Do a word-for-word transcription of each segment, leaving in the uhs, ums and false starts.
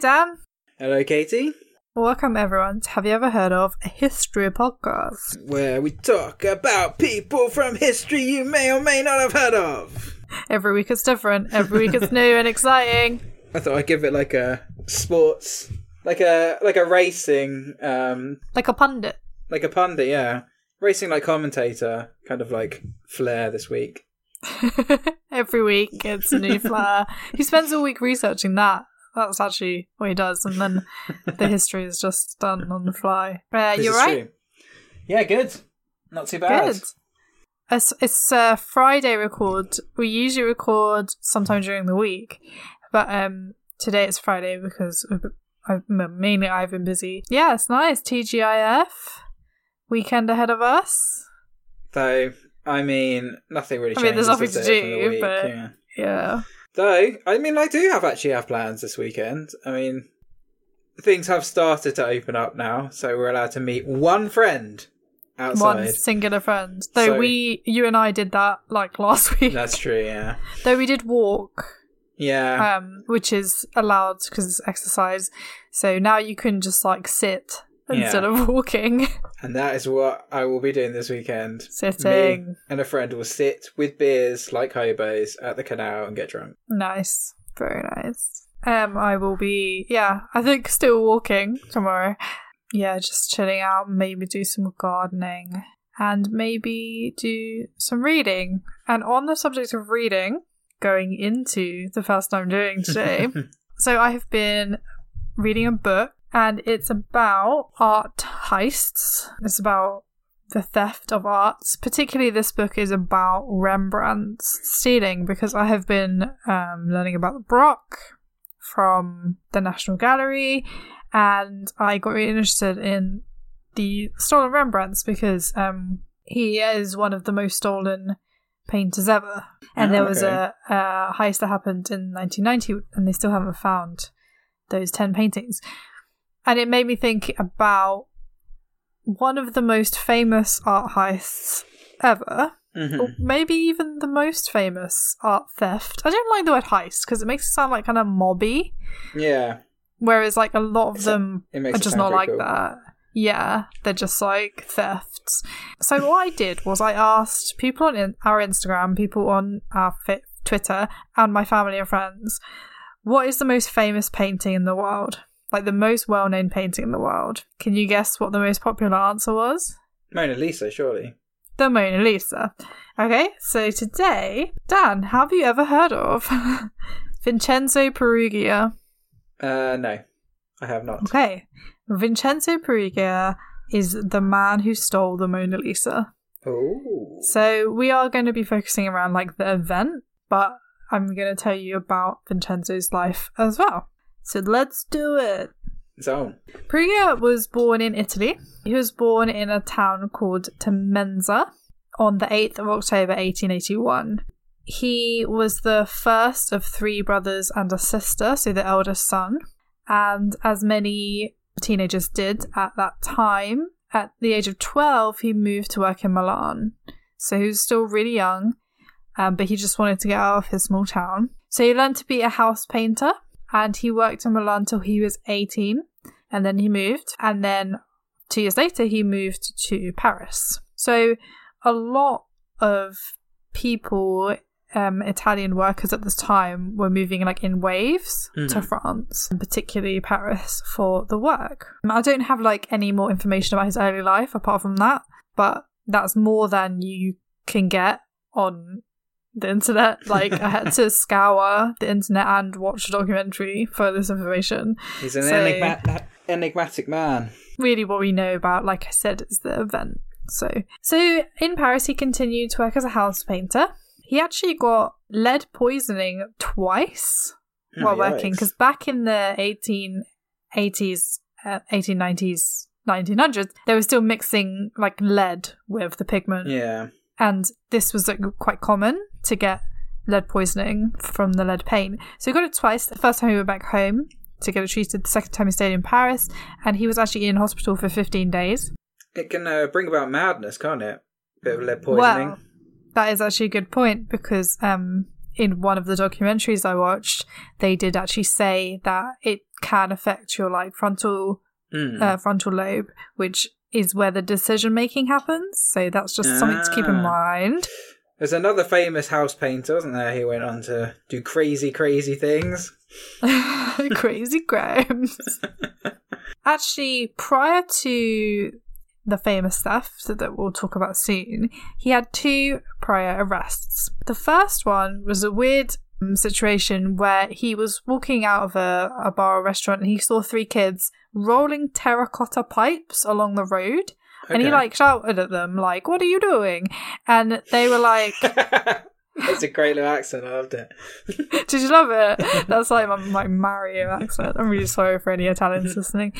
Dan. Hello, Katie. Welcome, everyone, to Have You Ever Heard Of? A History Podcast, where we talk about people from history you may or may not have heard of. Every week is different. Every week is new and exciting. I thought I'd give it like a sports, like a like a racing, um, like a pundit, like a pundit, yeah, racing like commentator, kind of like flair this week. Every week it's a new flair. He spends all week researching that. That's actually what he does, and then the history is just done on the fly. Uh, you're right. True. Yeah, good. Not too bad. Good. It's, it's a Friday record. We usually record sometime during the week, but um, today it's Friday because I've, mainly I've been busy. Yeah, it's nice. T G I F weekend ahead of us. Though, I mean, nothing really. I mean, changes, there's nothing to do, week, but yeah. yeah. Though, I mean, I do have actually have plans this weekend. I mean, things have started to open up now, so we're allowed to meet one friend outside. One singular friend. Though so, we, you and I did that, like, last week. That's true, yeah. Though we did walk. Yeah. Um, which is allowed because it's exercise. So now you can just, like, sit instead yeah. of walking. And that is what I will be doing this weekend. Sitting. Me and a friend will sit with beers like hobos at the canal and get drunk. Nice. Very nice. Um, I will be, yeah, I think still walking tomorrow. Yeah, just chilling out, maybe do some gardening and maybe do some reading. And on the subject of reading, going into the first time I'm doing today, so I have been reading a book. And it's about art heists. It's about the theft of arts. Particularly this book is about Rembrandt stealing, because I have been um, learning about the Brock from the National Gallery, and I got really interested in the stolen Rembrandts because um, he is one of the most stolen painters ever. And oh, there was okay. a, a heist that happened in nineteen ninety, and they still haven't found those ten paintings. And it made me think about one of the most famous art heists ever, mm-hmm. or maybe even the most famous art theft. I don't like the word heist because it makes it sound like kind of mobby. Yeah. Whereas like a lot of it's them a, are just not like cool. that. Yeah, they're just like thefts. So what I did was I asked people on in- our Instagram, people on our fi- Twitter, and my family and friends, what is the most famous painting in the world? Like the most well-known painting in the world. Can you guess what the most popular answer was? Mona Lisa, surely. The Mona Lisa. Okay, so today, Dan, have you ever heard of Vincenzo Peruggia? Uh, no, I have not. Okay, Vincenzo Peruggia is the man who stole the Mona Lisa. Oh. So we are going to be focusing around like the event, but I'm going to tell you about Vincenzo's life as well. So let's do it. So, Peruggia was born in Italy. He was born in a town called Dumenza on the eighth of October, eighteen eighty-one. He was the first of three brothers and a sister, so the eldest son. And as many teenagers did at that time, at the age of twelve, he moved to work in Milan. So he was still really young, um, but he just wanted to get out of his small town. So he learned to be a house painter. And he worked in Milan till he was eighteen, and then he moved. And then two years later, he moved to Paris. So a lot of people, um, Italian workers at this time, were moving like in waves mm. to France, and particularly Paris, for the work. I don't have like any more information about his early life apart from that, but that's more than you can get on the internet. Like I had to scour the internet and watch a documentary for this information. He's an so, enigma- enigmatic man. Really, what we know about, like I said, is the event. So, so in Paris, he continued to work as a house painter. He actually got lead poisoning twice oh, while yikes. working, because back in the eighteen eighties, uh, eighteen nineties, nineteen hundreds, they were still mixing like lead with the pigment. Yeah. And this was like, quite common to get lead poisoning from the lead paint. So he got it twice. The first time he went back home to get it treated. The second time he stayed in Paris. And he was actually in hospital for fifteen days. It can uh, bring about madness, can't it? A bit of lead poisoning. Well, that is actually a good point because um, in one of the documentaries I watched, they did actually say that it can affect your like frontal mm. uh, frontal lobe, which is where the decision making happens. So that's just ah. something to keep in mind. There's another famous house painter, wasn't there? He went on to do crazy, crazy things. Crazy crimes. Actually, prior to the famous theft that we'll talk about soon, he had two prior arrests. The first one was a weird um, situation where he was walking out of a, a bar or restaurant and he saw three kids rolling terracotta pipes along the road. Okay. And he like shouted at them, like, "What are you doing?" And they were like, "That's a great little accent. I loved it." Did you love it? That's like my, my Mario accent. I'm really sorry for any Italians listening.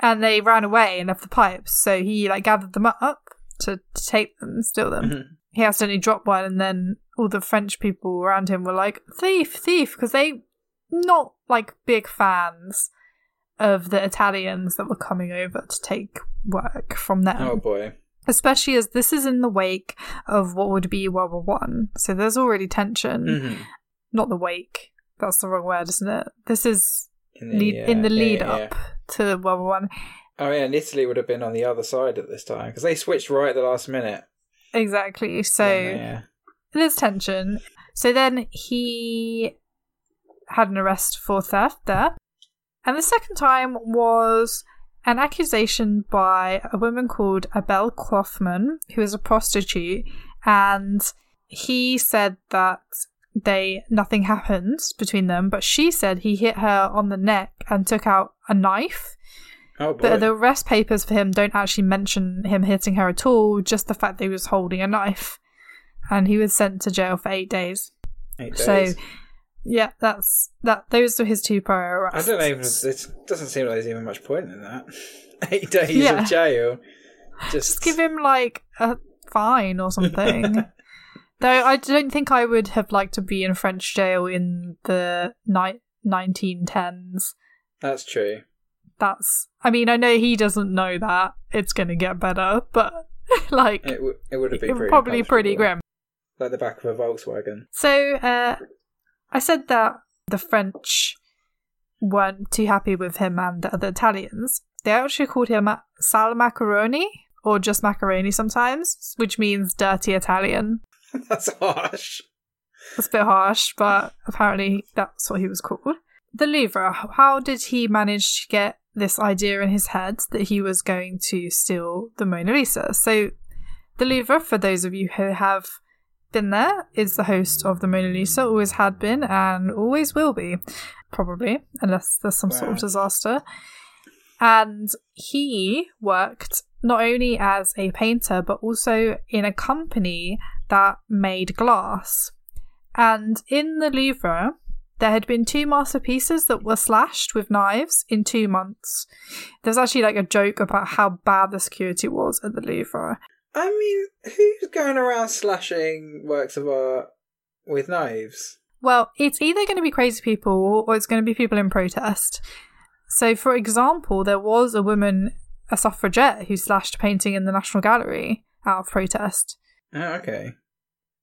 And they ran away and left the pipes. So he like gathered them up to, to take them, steal them. Mm-hmm. He accidentally dropped one, and then all the French people around him were like, "Thief, thief!" Because they not like big fans of the Italians that were coming over to take work from them. Oh boy. Especially as this is in the wake of what would be World War One. So there's already tension. Mm-hmm. Not the wake. That's the wrong word, isn't it? This is in the lead, yeah, in the lead yeah, yeah. up to World War One. Oh yeah, and Italy would have been on the other side at this time because they switched right at the last minute. Exactly. So yeah, yeah. there's tension. So then he had an arrest for theft there. And the second time was an accusation by a woman called Abel Croftman, who is a prostitute, and he said that they nothing happened between them, but she said he hit her on the neck and took out a knife. Oh, boy. But the arrest papers for him don't actually mention him hitting her at all, just the fact that he was holding a knife. And he was sent to jail for eight days. Eight days. So yeah, that's that. Those are his two prior arrests. I don't even. It doesn't seem like there's even much point in that. Eight days yeah. of jail. Just... just give him like a fine or something. Though I don't think I would have liked to be in French jail in the ni- nineteen tens. That's true. That's. I mean, I know he doesn't know that it's going to get better, but like it, w- it would have been pretty probably pretty grim, like the back of a Volkswagen. So. uh I said that the French weren't too happy with him and the other Italians. They actually called him Sal Macaroni, or just Macaroni sometimes, which means dirty Italian. That's harsh. That's a bit harsh, but apparently that's what he was called. The Louvre, how did he manage to get this idea in his head that he was going to steal the Mona Lisa? So the Louvre, for those of you who have been there, is the host of the Mona Lisa, always had been and always will be, probably, unless there's some wow. sort of disaster. And he worked not only as a painter but also in a company that made glass. And in the Louvre there had been two masterpieces that were slashed with knives in two months. There's actually like a joke about how bad the security was at the Louvre. I mean, who's going around slashing works of art with knives? Well, it's either going to be crazy people or it's going to be people in protest. So, for example, there was a woman, a suffragette, who slashed a painting in the National Gallery out of protest. Oh, okay.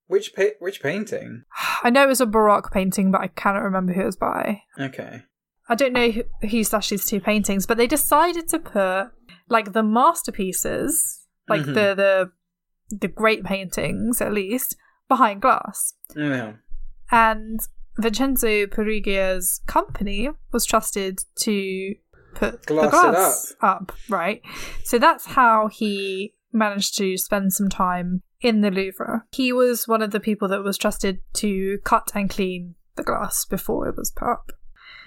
Which pa- which painting? I know it was a Baroque painting, but I cannot remember who it was by. Okay. I don't know who, who slashed these two paintings, but they decided to put, like, the masterpieces... like mm-hmm. the, the the great paintings, at least, behind glass. Yeah. And Vincenzo Perugia's company was trusted to put glass the glass up. up, right? So that's how he managed to spend some time in the Louvre. He was one of the people that was trusted to cut and clean the glass before it was put up.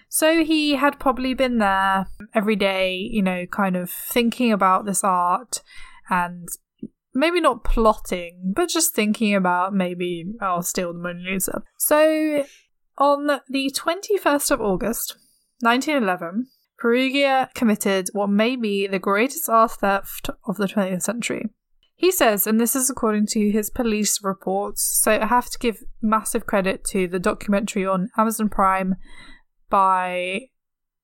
So he had probably been there every day, you know, kind of thinking about this art, and maybe not plotting, but just thinking about maybe I'll steal the Mona Lisa. So on the twenty-first of August, nineteen eleven, Perugia committed what may be the greatest art theft of the twentieth century. He says, and this is according to his police reports, so I have to give massive credit to the documentary on Amazon Prime by...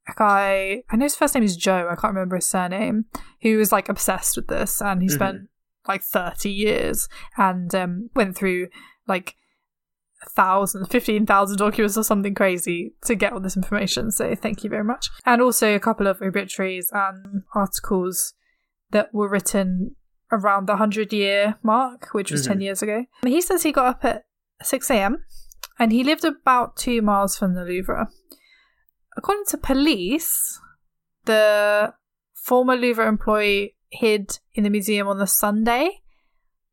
a guy, I know his first name is Joe, I can't remember his surname, who was like obsessed with this, and he spent mm-hmm. like thirty years and um, went through like thousand, fifteen thousand documents or something crazy to get all this information. So thank you very much. And also a couple of obituaries and articles that were written around the hundred-year mark, which was mm-hmm. ten years ago. He says he got up at six a.m. and he lived about two miles from the Louvre. According to police, the former Louvre employee hid in the museum on the Sunday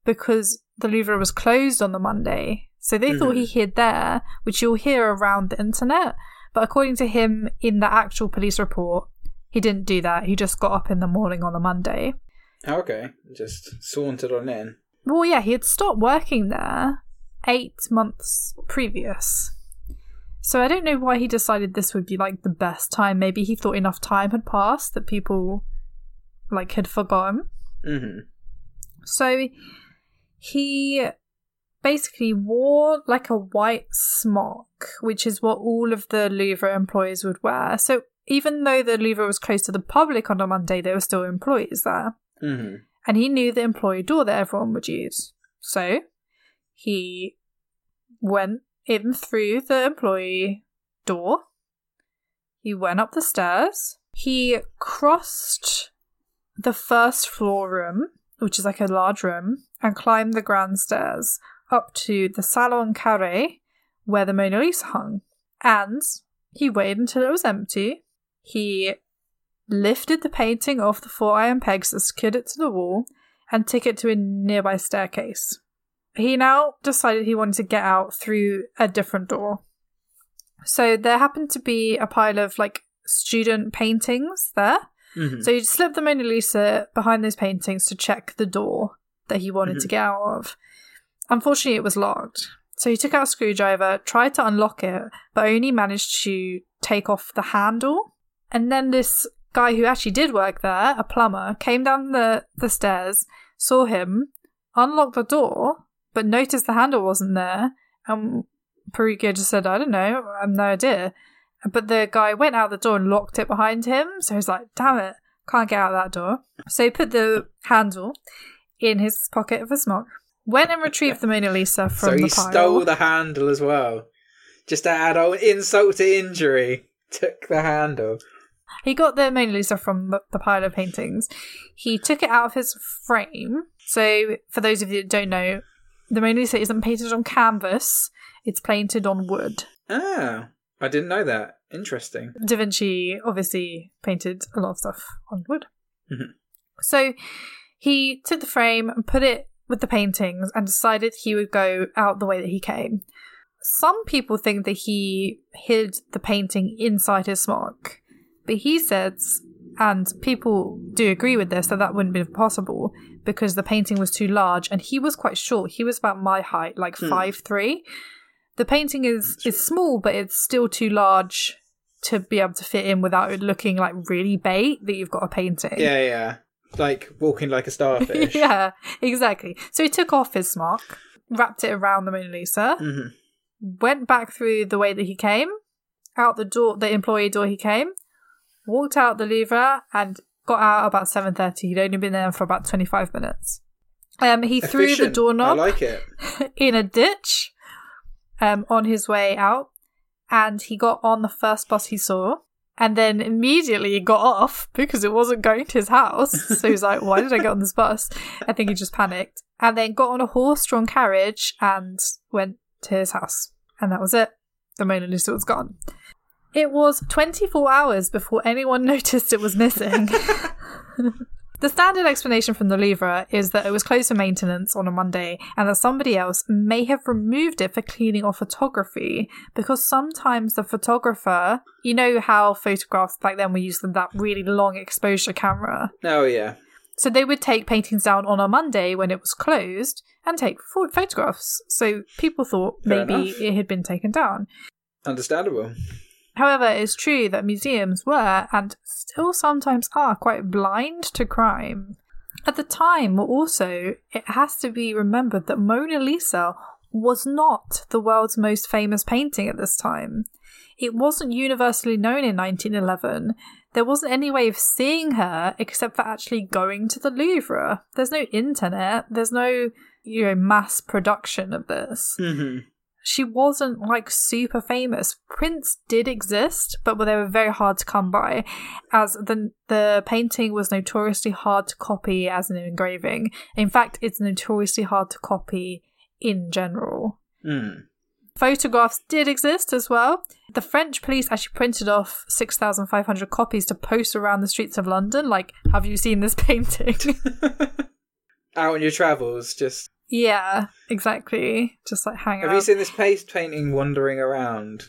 because the Louvre was closed on the Monday. So they mm-hmm. thought he hid there, which you'll hear around the internet. But according to him, in the actual police report, he didn't do that. He just got up in the morning on the Monday. Okay, just sauntered on in. Well, yeah, he had stopped working there eight months previous. So I don't know why he decided this would be, like, the best time. Maybe he thought enough time had passed that people, like, had forgotten. Mm-hmm. So he basically wore, like, a white smock, which is what all of the Louvre employees would wear. So even though the Louvre was closed to the public on a Monday, there were still employees there. Mm-hmm. And he knew the employee door that everyone would use. So he went in through the employee door. He went up the stairs. He crossed the first floor room, which is like a large room, and climbed the grand stairs up to the Salon Carré, where the Mona Lisa hung. And he waited until it was empty. He lifted the painting off the four iron pegs that secured it to the wall and took it to a nearby staircase. He now decided he wanted to get out through a different door. So there happened to be a pile of, like, student paintings there. Mm-hmm. So he slipped the Mona Lisa behind those paintings to check the door that he wanted mm-hmm. to get out of. Unfortunately, it was locked. So he took out a screwdriver, tried to unlock it, but only managed to take off the handle. And then this guy who actually did work there, a plumber, came down the, the stairs, saw him, unlocked the door, but noticed the handle wasn't there. And Peruggia just said, I don't know, I have no idea. But the guy went out the door and locked it behind him. So he's like, damn it, can't get out of that door. So he put the handle in his pocket of his smock, went and retrieved the Mona Lisa from the pile. So he stole the handle as well. Just to add old insult to injury, took the handle. He got the Mona Lisa from the, the pile of paintings. He took it out of his frame. So for those of you that don't know, the Mona Lisa isn't painted on canvas. It's painted on wood. Oh, I didn't know that. Interesting. Da Vinci obviously painted a lot of stuff on wood. Mm-hmm. So he took the frame and put it with the paintings and decided he would go out the way that he came. Some people think that he hid the painting inside his smock. But he says, and people do agree with this, that that wouldn't be possible because the painting was too large and he was quite short. He was about my height, like five three. The painting is, is small, but it's still too large to be able to fit in without it looking like really bait that you've got a painting. Yeah, yeah. Like walking like a starfish. Yeah, exactly. So he took off his smock, wrapped it around the Mona Lisa, mm-hmm. went back through the way that he came, out the door, the employee door he came, walked out the Louvre and got out about seven thirty. He'd only been there for about twenty-five minutes. Um, he threw Efficient. the doorknob I like it. in a ditch um, on his way out, and he got on the first bus he saw and then immediately got off because it wasn't going to his house. So he's like, why did I get on this bus? I think he just panicked. And then got on a horse-drawn carriage and went to his house. And that was it. The Mona Lisa was gone. It was twenty-four hours before anyone noticed it was missing. The standard explanation from the Louvre is that it was closed for maintenance on a Monday and that somebody else may have removed it for cleaning or photography, because sometimes the photographer, you know how photographs back then were used with that really long exposure camera. Oh, yeah. So they would take paintings down on a Monday when it was closed and take photographs. So people thought Fair maybe enough. It had been taken down. Understandable. However, it's true that museums were, and still sometimes are, quite blind to crime. At the time, also, it has to be remembered that Mona Lisa was not the world's most famous painting at this time. It wasn't universally known in nineteen eleven. There wasn't any way of seeing her except for actually going to the Louvre. There's no internet. There's no, you know, mass production of this. Mm-hmm. she wasn't like super famous. Prints did exist, but they were very hard to come by, as the the painting was notoriously hard to copy as an engraving. In fact, it's notoriously hard to copy in general. Mm. Photographs did exist as well. The French police actually printed off six thousand five hundred copies to post around the streets of London. Like, have you seen this painting? Out on your travels, just... Yeah, exactly. Just like hang out. Have you seen this paste painting wandering around?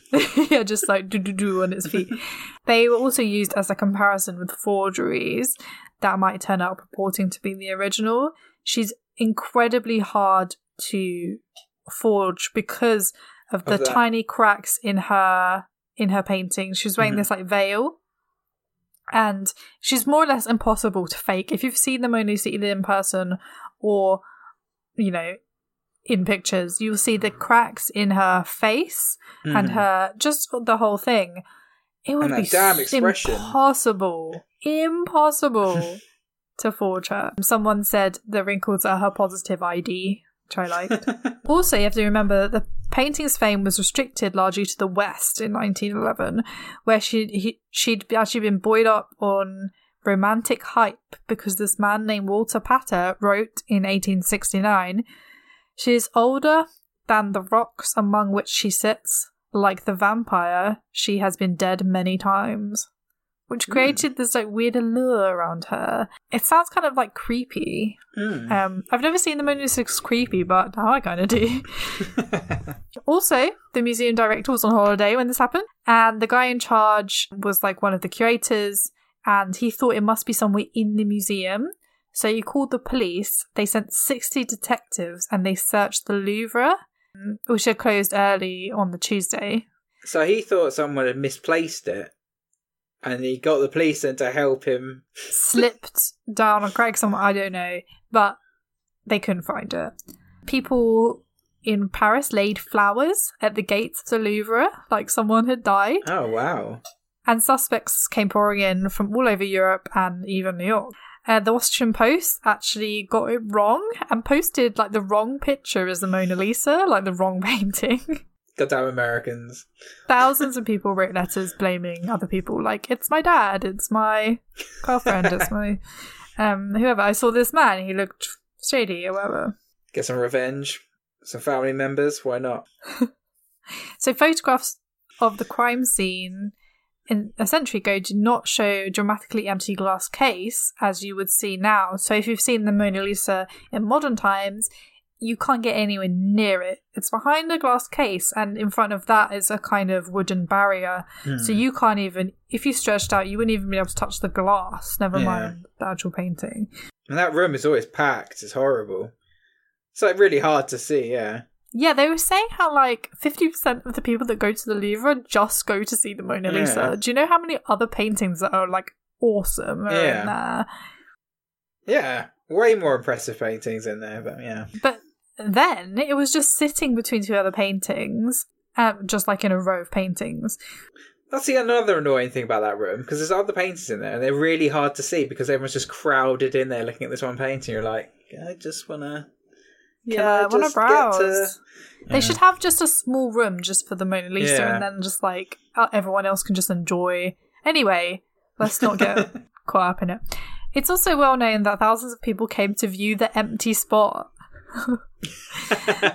Yeah, just like do-do-do on its feet. They were also used as a comparison with forgeries that might turn out purporting to be the original. She's incredibly hard to forge because of the of tiny cracks in her in her painting. She's wearing mm-hmm. this like veil, and she's more or less impossible to fake. If you've seen the Mona Lisa either in person or, you know, in pictures, you'll see the cracks in her face mm-hmm. and her just the whole thing. It would be damn expression. impossible impossible to forge her. Someone said the wrinkles are her positive I D, which I liked. Also, you have to remember that the painting's fame was restricted largely to the West in nineteen eleven, where she'd, he, she'd actually been buoyed up on romantic hype because this man named Walter Pater wrote in eighteen sixty-nine, "She is older than the rocks among which she sits. Like the vampire, she has been dead many times," which created mm. this like weird allure around her. It sounds kind of like creepy. Mm. Um, I've never seen the Mona Lisa creepy, but now I kind of do. Also, the museum director was on holiday when this happened, and the guy in charge was like one of the curators, and he thought it must be somewhere in the museum. So he called the police. They sent sixty detectives, and they searched the Louvre, which had closed early on the Tuesday. So he thought someone had misplaced it. And he got the police in to help him. Slipped down a crack somewhere, I don't know. But they couldn't find it. People in Paris laid flowers at the gates of the Louvre, like someone had died. Oh, wow. And suspects came pouring in from all over Europe and even New York. Uh, the Washington Post actually got it wrong and posted like the wrong picture as the Mona Lisa, like the wrong painting. Goddamn Americans. Thousands of people wrote letters blaming other people. Like, it's my dad, it's my girlfriend, it's my um whoever. I saw this man, he looked shady or whatever. Get some revenge. Some family members, why not? So photographs of the crime scene in a century ago did not show dramatically empty glass case as you would see now. So if you've seen the Mona Lisa in modern times, you can't get anywhere near it. It's behind a glass case, and in front of that is a kind of wooden barrier. Mm. So you can't even, if you stretched out, you wouldn't even be able to touch the glass, never yeah. mind the actual painting. And that room is always packed. It's horrible. It's like really hard to see, yeah. Yeah, they were saying how like fifty percent of the people that go to the Louvre just go to see the Mona Lisa. Yeah. Do you know how many other paintings that are like awesome are yeah. in there? Yeah, way more impressive paintings in there, but yeah. But then it was just sitting between two other paintings, um, just like in a row of paintings. That's the another annoying thing about that room, because there's other paintings in there and they're really hard to see because everyone's just crowded in there looking at this one painting. You're like, I just want to... Yeah, I, I want to browse. To... They yeah. should have just a small room just for the Mona Lisa yeah. and then just like everyone else can just enjoy. Anyway, let's not get caught up in it. It's also well known that thousands of people came to view the empty spot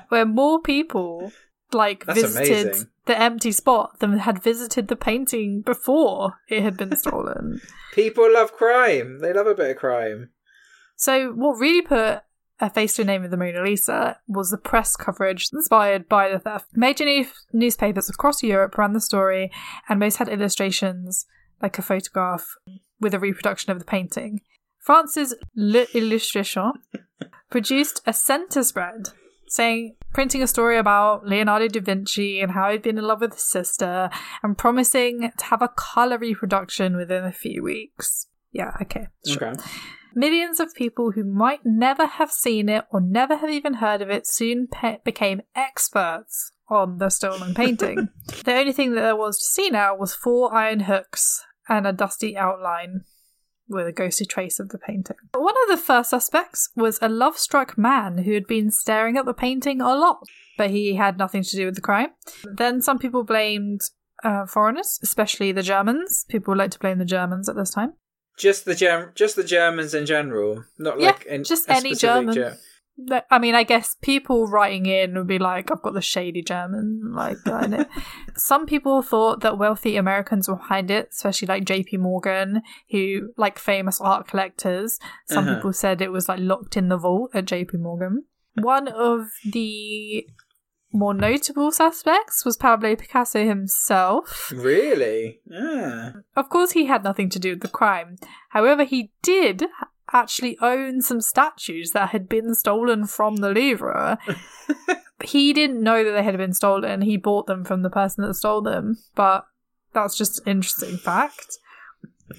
where more people like That's visited amazing. the empty spot than had visited the painting before it had been stolen. People love crime. They love a bit of crime. So what really put a face to the name of the Mona Lisa was the press coverage inspired by the theft. Major new- newspapers across Europe ran the story, and most had illustrations like a photograph with a reproduction of the painting. France's L'Illustration produced a centre spread saying, printing a story about Leonardo da Vinci and how he'd been in love with his sister, and promising to have a colour reproduction within a few weeks. Yeah, okay. Sure. Okay. Millions of people who might never have seen it or never have even heard of it soon pe- became experts on the stolen painting. The only thing that there was to see now was four iron hooks and a dusty outline, with a ghostly trace of the painting. One of the first suspects was a love-struck man who had been staring at the painting a lot, but he had nothing to do with the crime. Then some people blamed uh, foreigners, especially the Germans. People like to blame the Germans at this time. Just the Gem- just the Germans in general, not yeah, like in just any German. Ger- I mean, I guess people writing in would be like, I've got the shady German, like that in it. Some people thought that wealthy Americans were behind it, especially like J P. Morgan, who, like famous art collectors. Some uh-huh. people said it was like locked in the vault at J P. Morgan. One of the more notable suspects was Pablo Picasso himself. Really? Yeah. Of course, he had nothing to do with the crime. However, he did actually owned some statues that had been stolen from the Louvre. He didn't know that they had been stolen. He bought them from the person that stole them, but that's just an interesting fact.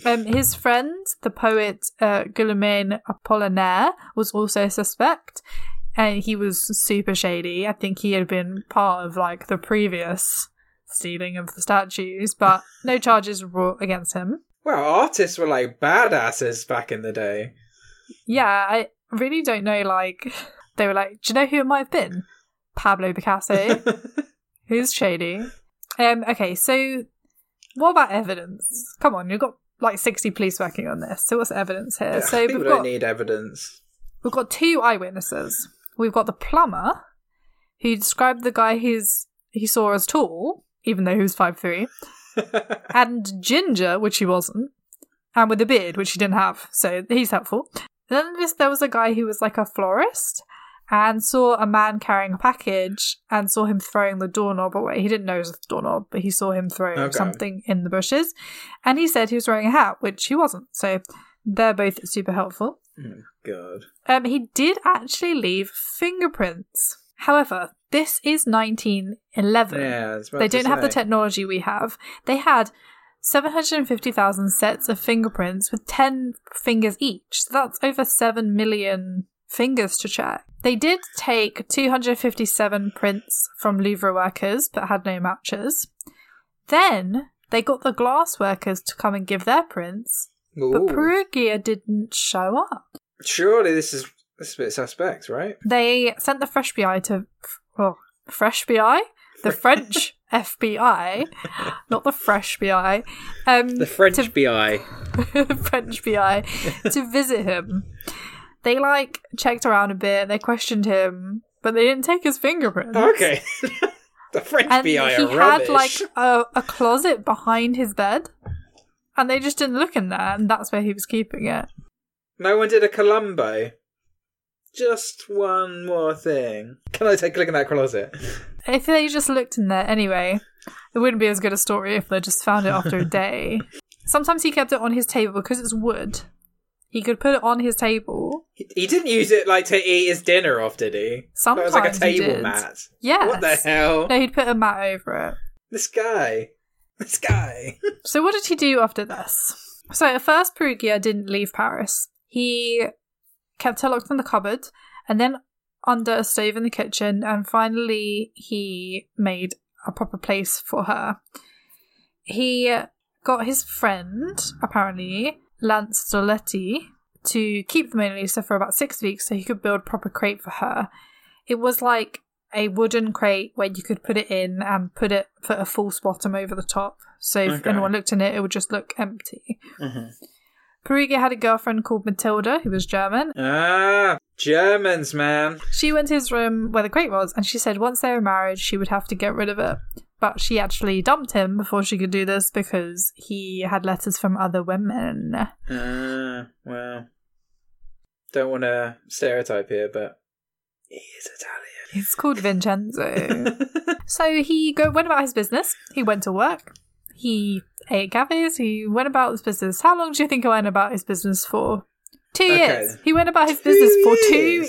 Um, his friend, the poet uh, Guillaume Apollinaire, was also a suspect, and he was super shady. I think he had been part of like the previous stealing of the statues, but no charges were brought against him. Well, artists were like badasses back in the day. Yeah, I really don't know, like, they were like, do you know who it might have been? Pablo Picasso. Who's shady? Um, okay, so what about evidence? Come on, you've got like sixty police working on this, so what's evidence here? Yeah, so I think we've we don't got, need evidence. We've got two eyewitnesses. We've got the plumber, who described the guy who's, he saw as tall, even though he was five foot three. And ginger, which he wasn't, and with a beard, which he didn't have, so he's helpful. Then there was a guy who was like a florist and saw a man carrying a package and saw him throwing the doorknob away. He didn't know it was a doorknob, but he saw him throw okay. something in the bushes, and he said he was wearing a hat, which he wasn't, so they're both super helpful. Oh, God. Um, he did actually leave fingerprints. However, this is nineteen eleven. Yeah, they don't have the technology we have. They had seven hundred fifty thousand sets of fingerprints with ten fingers each. So that's over seven million fingers to check. They did take two hundred fifty-seven prints from Louvre workers, but had no matches. Then they got the glass workers to come and give their prints, Ooh. But Peruggia didn't show up. Surely this is... This is a bit suspect, right? They sent the Fresh F B I to... Oh, Fresh F B I? The French F B I. Not the Fresh F B I. Um, the French to, B I. The French B I. To visit him. They, like, checked around a bit. They questioned him. But they didn't take his fingerprints. Okay. The French and B I are rubbish. And he had, like, a, a closet behind his bed. And they just didn't look in there. And that's where he was keeping it. No one did a Columbo. Just one more thing. Can I take a look in that closet? If they just looked in there anyway, it wouldn't be as good a story if they just found it after a day. Sometimes he kept it on his table because it's wood. He could put it on his table. He, he didn't use it like to eat his dinner off, did he? Sometimes that was like a table mat. Yes. What the hell? No, he'd put a mat over it. This guy. This guy. So what did he do after this? So at first, Peruggia didn't leave Paris. He... kept her locked in the cupboard, and then under a stove in the kitchen, and finally he made a proper place for her. He got his friend, apparently, Lance Doletti, to keep the Mona Lisa for about six weeks so he could build a proper crate for her. It was like a wooden crate where you could put it in and put it put a false bottom over the top, so if okay. anyone looked in it, it would just look empty. Mm-hmm. Peruggia had a girlfriend called Matilda, who was German. Ah, Germans, man. She went to his room where the crate was, and she said once they were married, she would have to get rid of it. But she actually dumped him before she could do this because he had letters from other women. Ah, well. Don't want to stereotype here, but he is Italian. He's called Vincenzo. So he go- went about his business. He went to work. He... Eight cafes. He went about his business. How long do you think he went about his business for? Two okay. years. He went about his two business years. for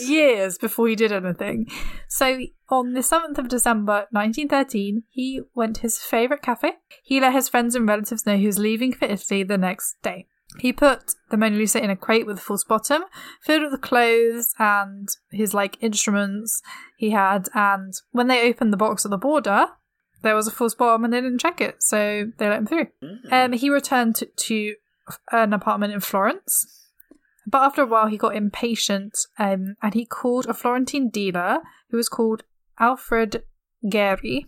two years before he did anything. So on the seventh of December, nineteen thirteen, he went to his favourite cafe. He let his friends and relatives know he was leaving for Italy the next day. He put the Mona Lisa in a crate with a false bottom, filled with the clothes and his like instruments he had. And when they opened the box at the border, there was a false bottom and they didn't check it, so they let him through. Mm. Um, he returned to, to an apartment in Florence. But after a while, he got impatient um, and he called a Florentine dealer who was called Alfredo Geri.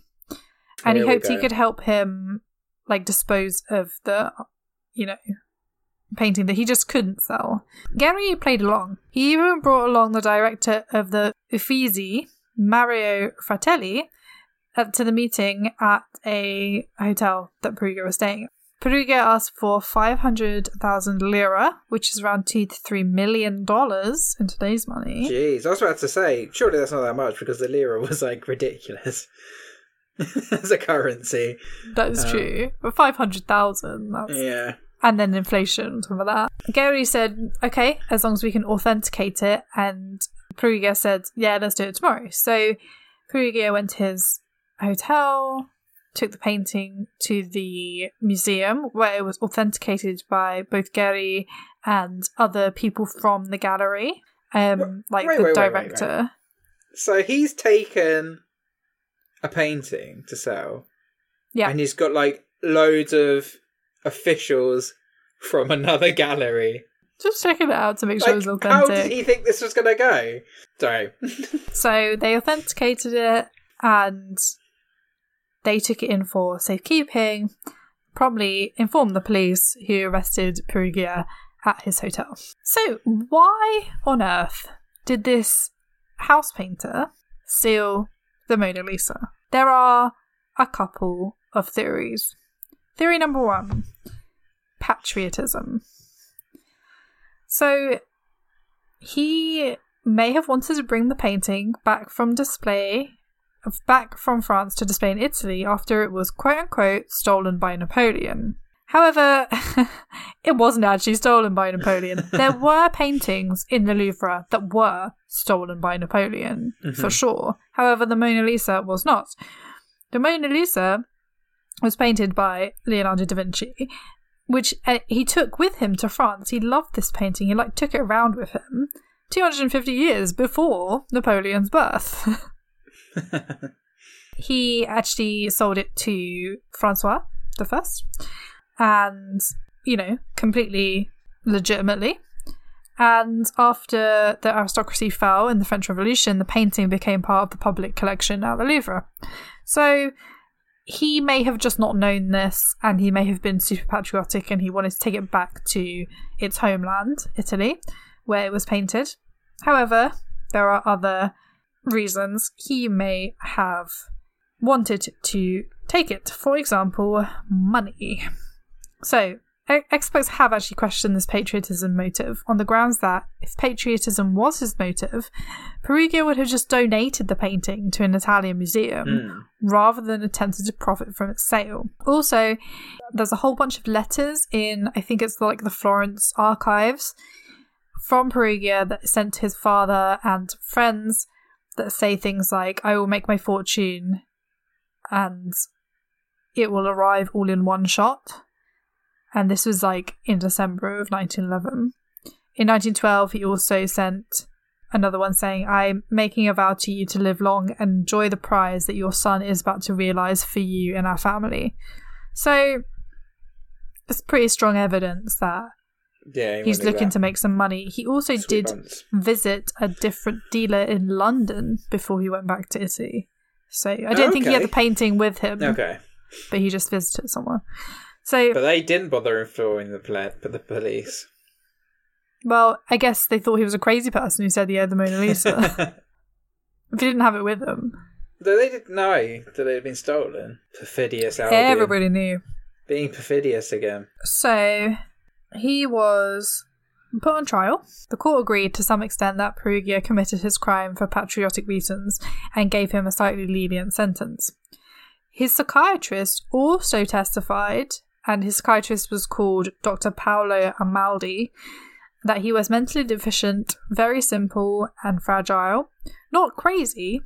And Here he hoped he could help him, like, dispose of the, you know, painting that he just couldn't sell. Geri played along. He even brought along the director of the Uffizi, Mario Fratelli, uh, to the meeting at a hotel that Peruggia was staying at. Peruggia asked for five hundred thousand lira, which is around two to three million dollars in today's money. Jeez, I was about to say, surely that's not that much because the lira was, like, ridiculous as a currency. That is um, true. But five hundred thousand, that's... Yeah. And then inflation, some of that. Geri said, okay, as long as we can authenticate it. And Peruggia said, yeah, let's do it tomorrow. So Peruggia went to his hotel, took the painting to the museum, where it was authenticated by both Geri and other people from the gallery, um, like wait, the wait, director. Wait, wait, wait. So he's taken a painting to sell. Yeah. And he's got, like, loads of officials from another gallery just checking it out to make sure, like, it's authentic. How did he think this was gonna go? Sorry. So they authenticated it and they took it in for safekeeping, promptly informed the police, who arrested Peruggia at his hotel. So why on earth did this house painter steal the Mona Lisa? There are a couple of theories. Theory number one, patriotism. So he may have wanted to bring the painting back from display, back from France to display in Italy after it was quote-unquote stolen by Napoleon. However, it wasn't actually stolen by Napoleon. There were paintings in the Louvre that were stolen by Napoleon, mm-hmm. for sure. However, the Mona Lisa was not. The Mona Lisa was painted by Leonardo da Vinci, which uh, he took with him to France. He loved this painting. He, like, took it around with him two hundred fifty years before Napoleon's birth. He actually sold it to Francois the First, and, you know, completely legitimately. And after the aristocracy fell in the French Revolution, the painting became part of the public collection at the Louvre. So he may have just not known this, and he may have been super patriotic and he wanted to take it back to its homeland, Italy, where it was painted. However, there are other reasons he may have wanted to take it. For example, money. So experts have actually questioned this patriotism motive on the grounds that if patriotism was his motive, Peruggia would have just donated the painting to an Italian museum mm. rather than attempted to profit from its sale. Also, there's a whole bunch of letters in, I think it's like the Florence archives, from Peruggia that sent to his father and friends that say things like, I will make my fortune and it will arrive all in one shot. And this was, like, in December of nineteen eleven. In nineteen twelve, he also sent another one saying, I'm making a vow to you to live long and enjoy the prize that your son is about to realise for you and our family. So it's pretty strong evidence that yeah, he he's looking that. to make some money. He also Sweet did buns. visit a different dealer in London before he went back to Italy. So I don't oh, okay. think he had the painting with him. Okay. But he just visited someone. So, but they didn't bother informing the, pla- the police. Well, I guess they thought he was a crazy person who said he had the Mona Lisa. If he didn't have it with him. They didn't know that it had been stolen. Perfidious Albion. Everybody knew. Being perfidious again. So he was put on trial. The court agreed to some extent that Peruggia committed his crime for patriotic reasons and gave him a slightly lenient sentence. His psychiatrist also testified, and his psychiatrist was called Doctor Paolo Amaldi, that he was mentally deficient, very simple and fragile. Not crazy,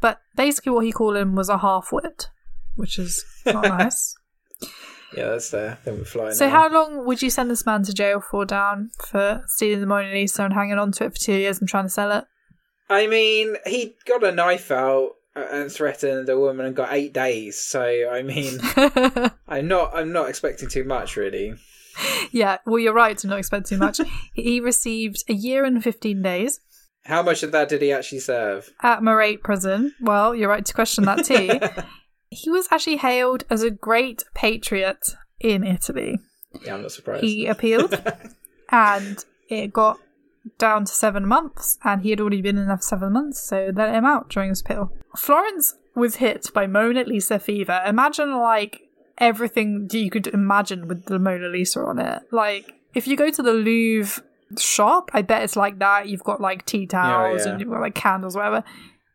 but basically what he called him was a half-wit, which is not nice. Yeah, that's there. Then we're flying. So now, how long would you send this man to jail for, down for stealing the Mona Lisa and hanging on to it for two years and trying to sell it? I mean, he got a knife out and threatened a woman and got eight days. So I mean, I'm not, I'm not expecting too much, really. Yeah, well, you're right to not expect too much. He received a year and fifteen days. How much of that did he actually serve? At Marate Prison. Well, you're right to question that too. He was actually hailed as a great patriot in Italy. Yeah, I'm not surprised. He appealed and it got down to seven months and he had already been in there for seven months, so let him out during his appeal. Florence was hit by Mona Lisa fever. Imagine, like, everything you could imagine with the Mona Lisa on it. Like, if you go to the Louvre shop, I bet it's like that. You've got, like, tea towels oh, yeah. and you've got, like, candles, whatever.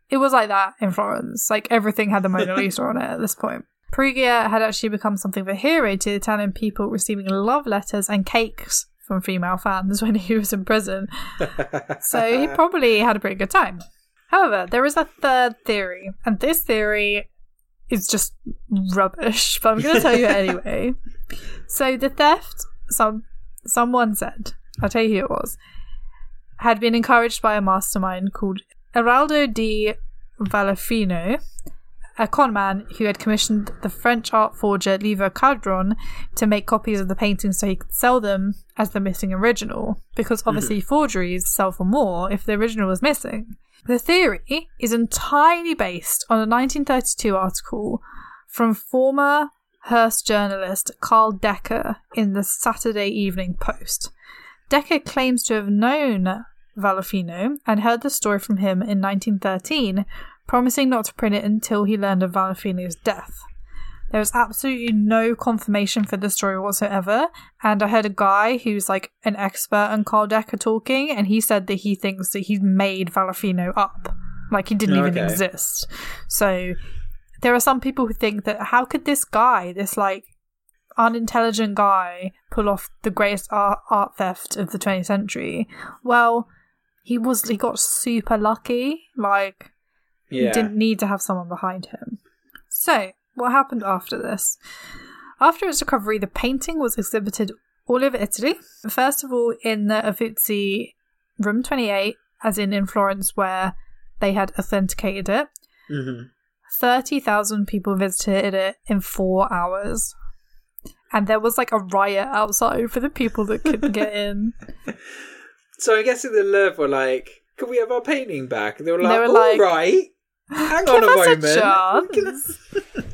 It was like that in Florence. Like, everything had the Mona Lisa on it at this point. Peruggia had actually become something of a hero to the Italian people, receiving love letters and cakes from female fans when he was in prison. So he probably had a pretty good time. However, there is a third theory, and this theory is just rubbish, but I'm going to tell you it anyway. So the theft, some someone said, I'll tell you who it was, had been encouraged by a mastermind called Eraldo di Valafino, a con man who had commissioned the French art forger Lever Cadron to make copies of the paintings so he could sell them as the missing original, because obviously mm-hmm. forgeries sell for more if the original was missing. The theory is entirely based on a nineteen thirty-two article from former Hearst journalist Carl Decker in the Saturday Evening Post. Decker claims to have known Valafino and heard the story from him in nineteen thirteen, promising not to print it until he learned of Valafino's death. There was absolutely no confirmation for the story whatsoever, and I heard a guy who's like an expert on Carl Decker talking, and he said that he thinks that he's made Valafino up. Like, he didn't okay. even exist. So there are some people who think that how could this guy, this like unintelligent guy, pull off the greatest art, art theft of the twentieth century? Well, he was he got super lucky. Like... Yeah. He didn't need to have someone behind him. So, what happened after this? After its recovery, the painting was exhibited all over Italy. First of all, in the Uffizi room twenty-eight, as in in Florence, where they had authenticated it. Mm-hmm. thirty thousand people visited it in four hours. And there was like a riot outside for the people that couldn't get in. So I guess in the Louvre were like, can we have our painting back? And they were like, they were all like, right. Hang on a moment. A us-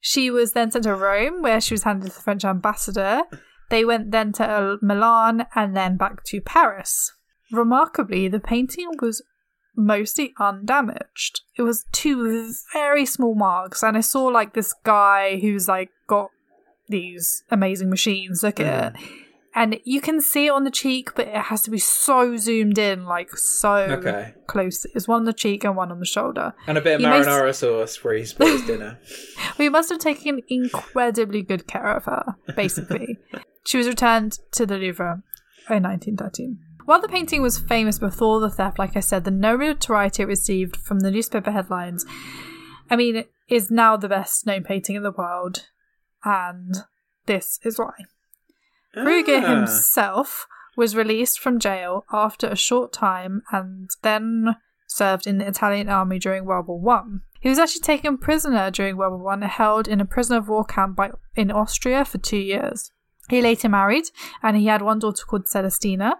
She was then sent to Rome, where she was handed to the French ambassador. They went then to Milan and then back to Paris. Remarkably, the painting was mostly undamaged. It was two very small marks, and I saw like this guy who's like got these amazing machines. Look at mm. it. And you can see it on the cheek, but it has to be so zoomed in, like so okay. close. It's one on the cheek and one on the shoulder. And a bit of you marinara must... sauce for his dinner. We must have taken incredibly good care of her, basically. She was returned to the Louvre in nineteen thirteen. While the painting was famous before the theft, like I said, the notoriety it received from the newspaper headlines, I mean, it is now the best known painting in the world. And this is why. Peruggia ah. himself was released from jail after a short time and then served in the Italian army during World War One. He was actually taken prisoner during World War One and held in a prisoner of war camp by, in Austria for two years. He later married and he had one daughter called Celestina,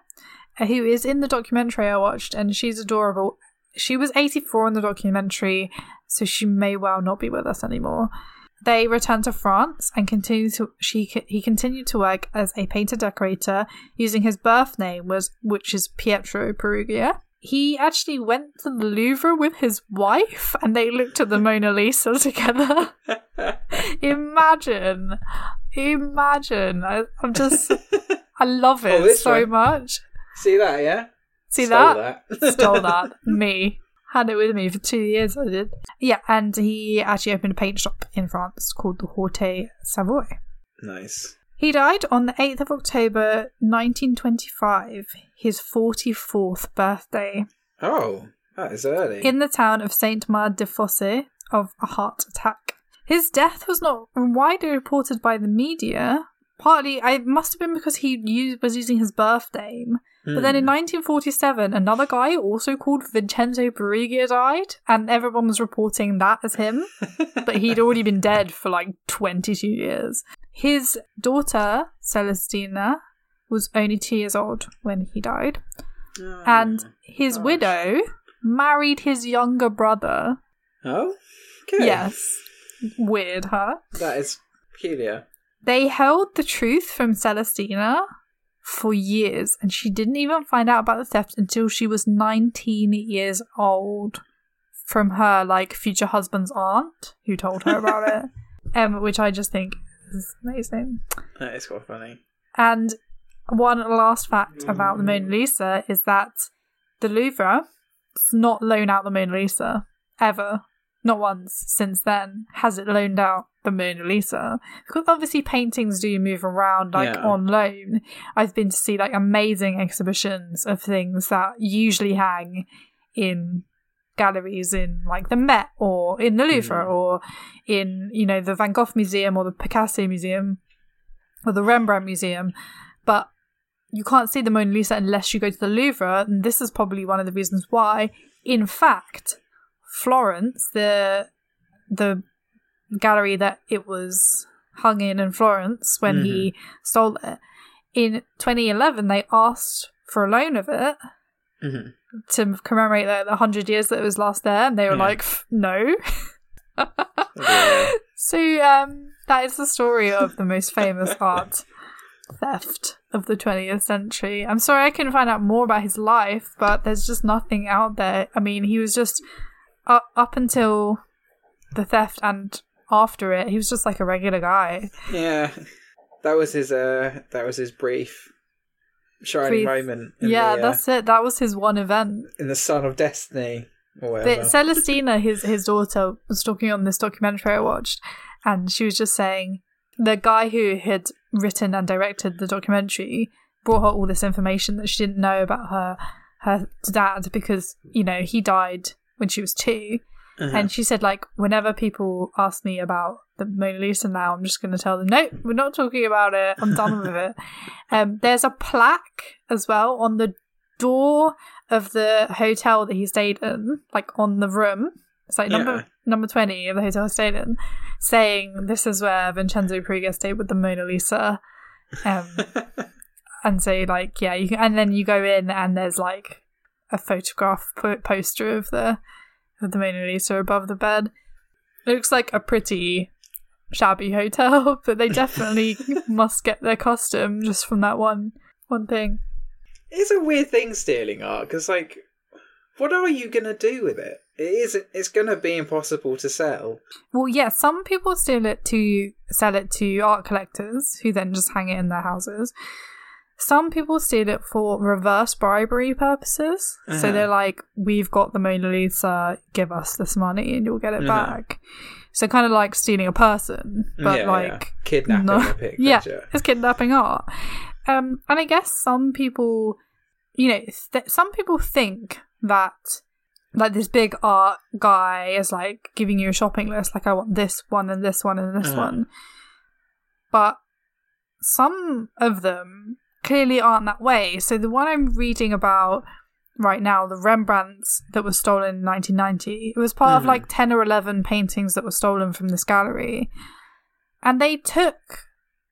who is in the documentary I watched, and she's adorable. She was eighty-four in the documentary, so she may well not be with us anymore. They returned to France and continued to, she, he continued to work as a painter-decorator using his birth name, was, which is Pietro Peruggia. He actually went to the Louvre with his wife and they looked at the Mona Lisa together. Imagine. Imagine. I, I'm just... I love it oh, so one. much. See that, yeah? See Stole that? that. Stole that. Me. Had it with me for two years, I did. Yeah, and he actually opened a paint shop in France called the Horte Savoy. Nice. He died on the eighth of October, nineteen twenty-five, his forty-fourth birthday. Oh, that is early. In the town of Saint-Marc-de-Fossé of a heart attack. His death was not widely reported by the media. Partly, it must have been because he used, was using his birth name. But then in nineteen forty-seven, another guy also called Vincenzo Peruggia died, and everyone was reporting that as him. But he'd already been dead for like twenty-two years. His daughter, Celestina, was only two years old when he died. Oh, and his gosh. widow married his younger brother. Oh? Okay. Yes. Weird, huh? That is peculiar. They held the truth from Celestina for years, and she didn't even find out about the theft until she was nineteen years old from her, like, future husband's aunt, who told her about it, um, which I just think is amazing. That is quite funny. And one last fact mm. about the Mona Lisa is that the Louvre does not loan out the Mona Lisa, ever. Not once since then has it loaned out the Mona Lisa, because obviously paintings do move around, like yeah. on loan. I've been to see like amazing exhibitions of things that usually hang in galleries in like the Met or in the Louvre mm. or in, you know, the Van Gogh Museum or the Picasso Museum or the Rembrandt Museum, but you can't see the Mona Lisa unless you go to the Louvre, and this is probably one of the reasons why. In fact, Florence, the the gallery that it was hung in in Florence when mm-hmm. he stole it, in twenty eleven they asked for a loan of it mm-hmm. to commemorate the one hundred years that it was last there, and they were yeah. like, no. yeah. So um, that is the story of the most famous art theft of the twentieth century. I'm sorry I couldn't find out more about his life, but there's just nothing out there. I mean, he was just... Uh, up until the theft and after it, he was just like a regular guy. Yeah, that was his. Uh, that was his brief shining brief. moment. In yeah, the, uh, that's it. That was his one event in the Sun of Destiny. Or whatever. But Celestina, his his daughter, was talking on this documentary I watched, and she was just saying the guy who had written and directed the documentary brought her all this information that she didn't know about her her dad, because, you know, he died when she was two. Uh-huh. And she said, like, whenever people ask me about the Mona Lisa now, I'm just going to tell them, no, we're not talking about it. I'm done with it. Um, there's a plaque as well on the door of the hotel that he stayed in, like on the room. It's like number yeah. number twenty of the hotel he stayed in, saying this is where Vincenzo Peruggia stayed with the Mona Lisa. Um, and so, like, yeah, you can, and then you go in and there's like a photograph poster of the of the Mona Lisa above the bed. It looks like a pretty shabby hotel, but they definitely must get their custom just from that one one thing. It's a weird thing, stealing art, because, like, what are you going to do with it? It is, it's going to be impossible to sell. Well, yeah, some people steal it to sell it to art collectors, who then just hang it in their houses. Some people steal it for reverse bribery purposes. Uh-huh. So they're like, we've got the Mona Lisa, give us this money and you'll get it uh-huh. back. So kind of like stealing a person, but yeah, like... Yeah. Kidnapping no- a picture. Yeah, it's kidnapping art. Um, and I guess some people, you know, th- some people think that, like, this big art guy is like giving you a shopping list, like, I want this one and this one and this uh-huh. one. But some of them clearly aren't that way. So the one I'm reading about right now, the Rembrandts that was stolen in nineteen ninety, it was part mm-hmm. of like ten or eleven paintings that were stolen from this gallery, and they took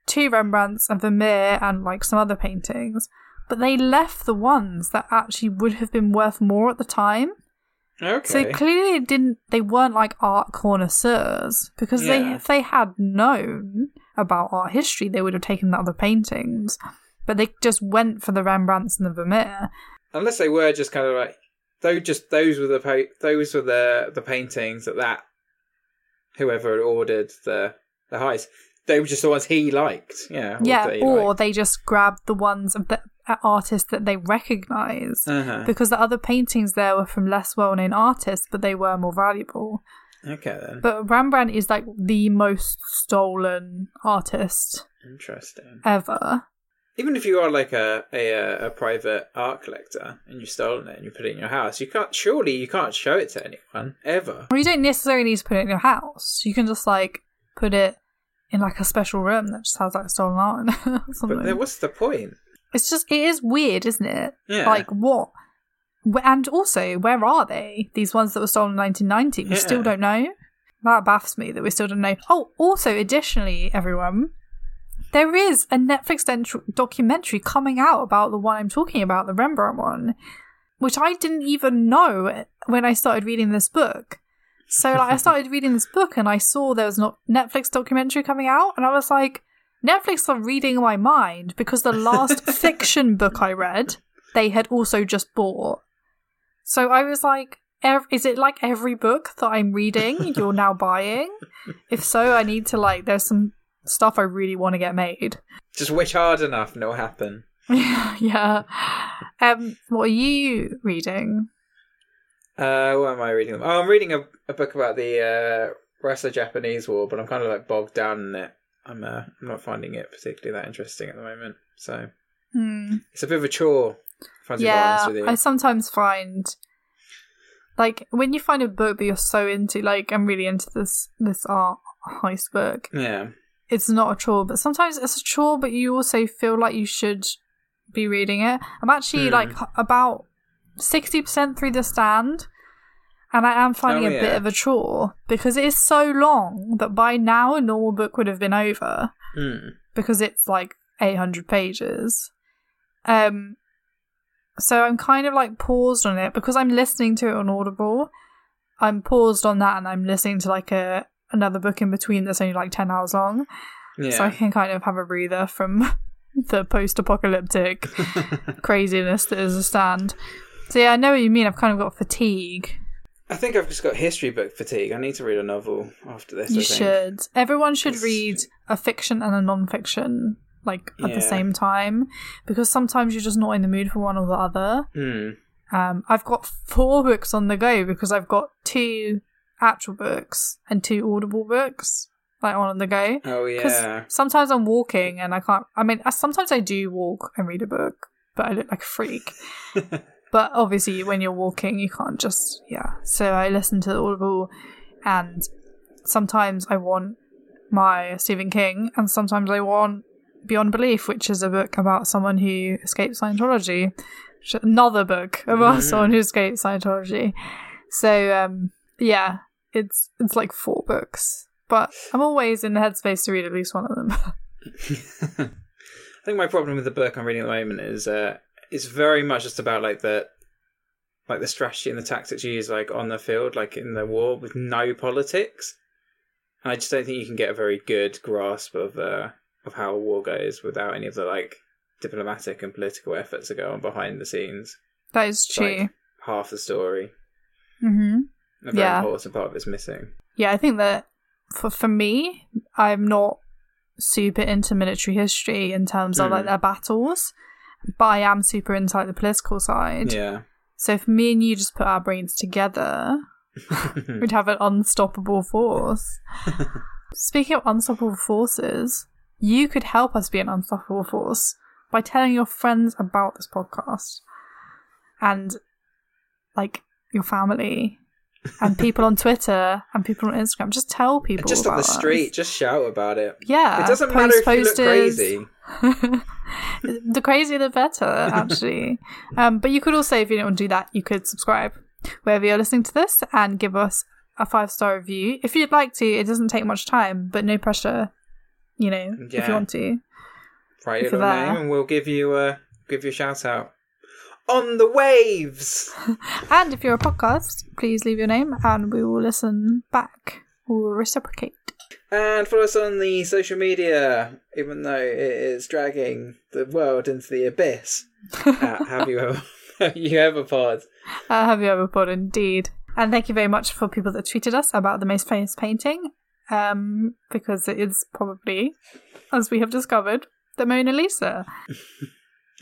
two Rembrandts and Vermeer and like some other paintings, but they left the ones that actually would have been worth more at the time. Okay. So clearly they didn't they weren't like art connoisseurs, because yeah. they if they had known about art history, they would have taken the other paintings. But they just went for the Rembrandts and the Vermeer. Unless they were just kind of like, though, just those were the po- those were the, the paintings that that whoever ordered the the heist, they were just the ones he liked. Yeah, yeah. Or, they, or liked. They just grabbed the ones of the artists that they recognised, uh-huh. because the other paintings there were from less well known artists, but they were more valuable. Okay, then. But Rembrandt is like the most stolen artist. Interesting. Ever. Even if you are like a, a a private art collector and you've stolen it and you put it in your house, you can't surely you can't show it to anyone ever. Well, you don't necessarily need to put it in your house. You can just like put it in like a special room that just has like stolen art in it or something. But then what's the point? It's just it is weird, isn't it? Yeah. Like what? And also, where are they? These ones that were stolen in nineteen ninety, we yeah. still don't know. That baffles me that we still don't know. Oh, also, additionally, everyone. There is a Netflix dent- documentary coming out about the one I'm talking about, the Rembrandt one, which I didn't even know when I started reading this book. So like, I started reading this book and I saw there was a Netflix documentary coming out, and I was like, Netflix are reading my mind, because the last fiction book I read, they had also just bought. So I was like, ev- is it like every book that I'm reading, you're now buying? If so, I need to like, there's some stuff I really want to get made. Just wish hard enough and it'll happen. Yeah. Um, what are you reading? Uh, what am I reading? Oh, I'm reading a, a book about the uh, Russo-Japanese War, but I'm kind of like bogged down in it. I'm uh, I'm not finding it particularly that interesting at the moment, so mm. it's a bit of a chore. If yeah, with you. I sometimes find like when you find a book that you're so into, like I'm really into this this art heist book. Yeah, it's not a chore, but sometimes it's a chore. But you also feel like you should be reading it. I'm actually mm. like about sixty percent through The Stand, and I am finding oh, yeah. a bit of a chore because it is so long that by now a normal book would have been over mm. because it's like eight hundred pages. Um, so I'm kind of like paused on it because I'm listening to it on Audible. I'm paused on that and I'm listening to like a another book in between that's only like ten hours long. Yeah. So I can kind of have a breather from the post-apocalyptic craziness that is The Stand. So yeah, I know what you mean. I've kind of got fatigue. I think I've just got history book fatigue. I need to read a novel after this. You I think. should. Everyone should it's... read a fiction and a non-fiction like at yeah. the same time, because sometimes you're just not in the mood for one or the other. Mm. Um, I've got four books on the go because I've got two actual books and two Audible books like on the go. Oh yeah. Because sometimes I'm walking and I can't. I mean, sometimes I do walk and read a book, but I look like a freak. But obviously, when you're walking, you can't just, yeah. So I listen to the Audible, and sometimes I want my Stephen King, and sometimes I want Beyond Belief, which is a book about someone who escaped Scientology. Another book about mm-hmm. someone who escaped Scientology. So, um, yeah, it's it's like four books. But I'm always in the headspace to read at least one of them. I think my problem with the book I'm reading at the moment is... Uh... It's very much just about like the like the strategy and the tactics you use like on the field, like in the war, with no politics. And I just don't think you can get a very good grasp of uh, of how a war goes without any of the like diplomatic and political efforts that go on behind the scenes. That is true. It's like half the story. Mm-hmm. A very yeah. important part of it's missing. Yeah, I think that for for me, I'm not super into military history in terms of mm. like their battles. But I am super into like the political side. Yeah. So if me and you just put our brains together, we'd have an unstoppable force. Speaking of unstoppable forces, you could help us be an unstoppable force by telling your friends about this podcast and like your family and people on Twitter and people on Instagram. Just tell people. Just about on the street, us. Just shout about it. Yeah. It doesn't post, matter if posters. You look crazy. The crazier the better, actually. Um but you could also, if you don't want to do that, you could subscribe wherever you're listening to this and give us a five-star review if you'd like to. It doesn't take much time, but no pressure, you know. Yeah. If you want to write your little name and we'll give you a give you a shout out on the waves. And if you're a podcast, please leave your name and we will listen back. We'll reciprocate. And follow us on the social media, even though it is dragging the world into the abyss. At have you ever, have you ever pod? Uh, have you ever pod, indeed. And thank you very much for people that tweeted us about the most famous painting, um, because it is probably, as we have discovered, the Mona Lisa.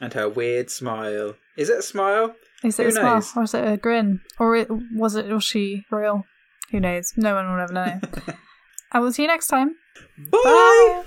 And her weird smile. Is it a smile? Is it Who a knows? smile, or is it a grin, or it, was it? Was she real? Who knows? No one will ever know. I will see you next time. Bye! Bye.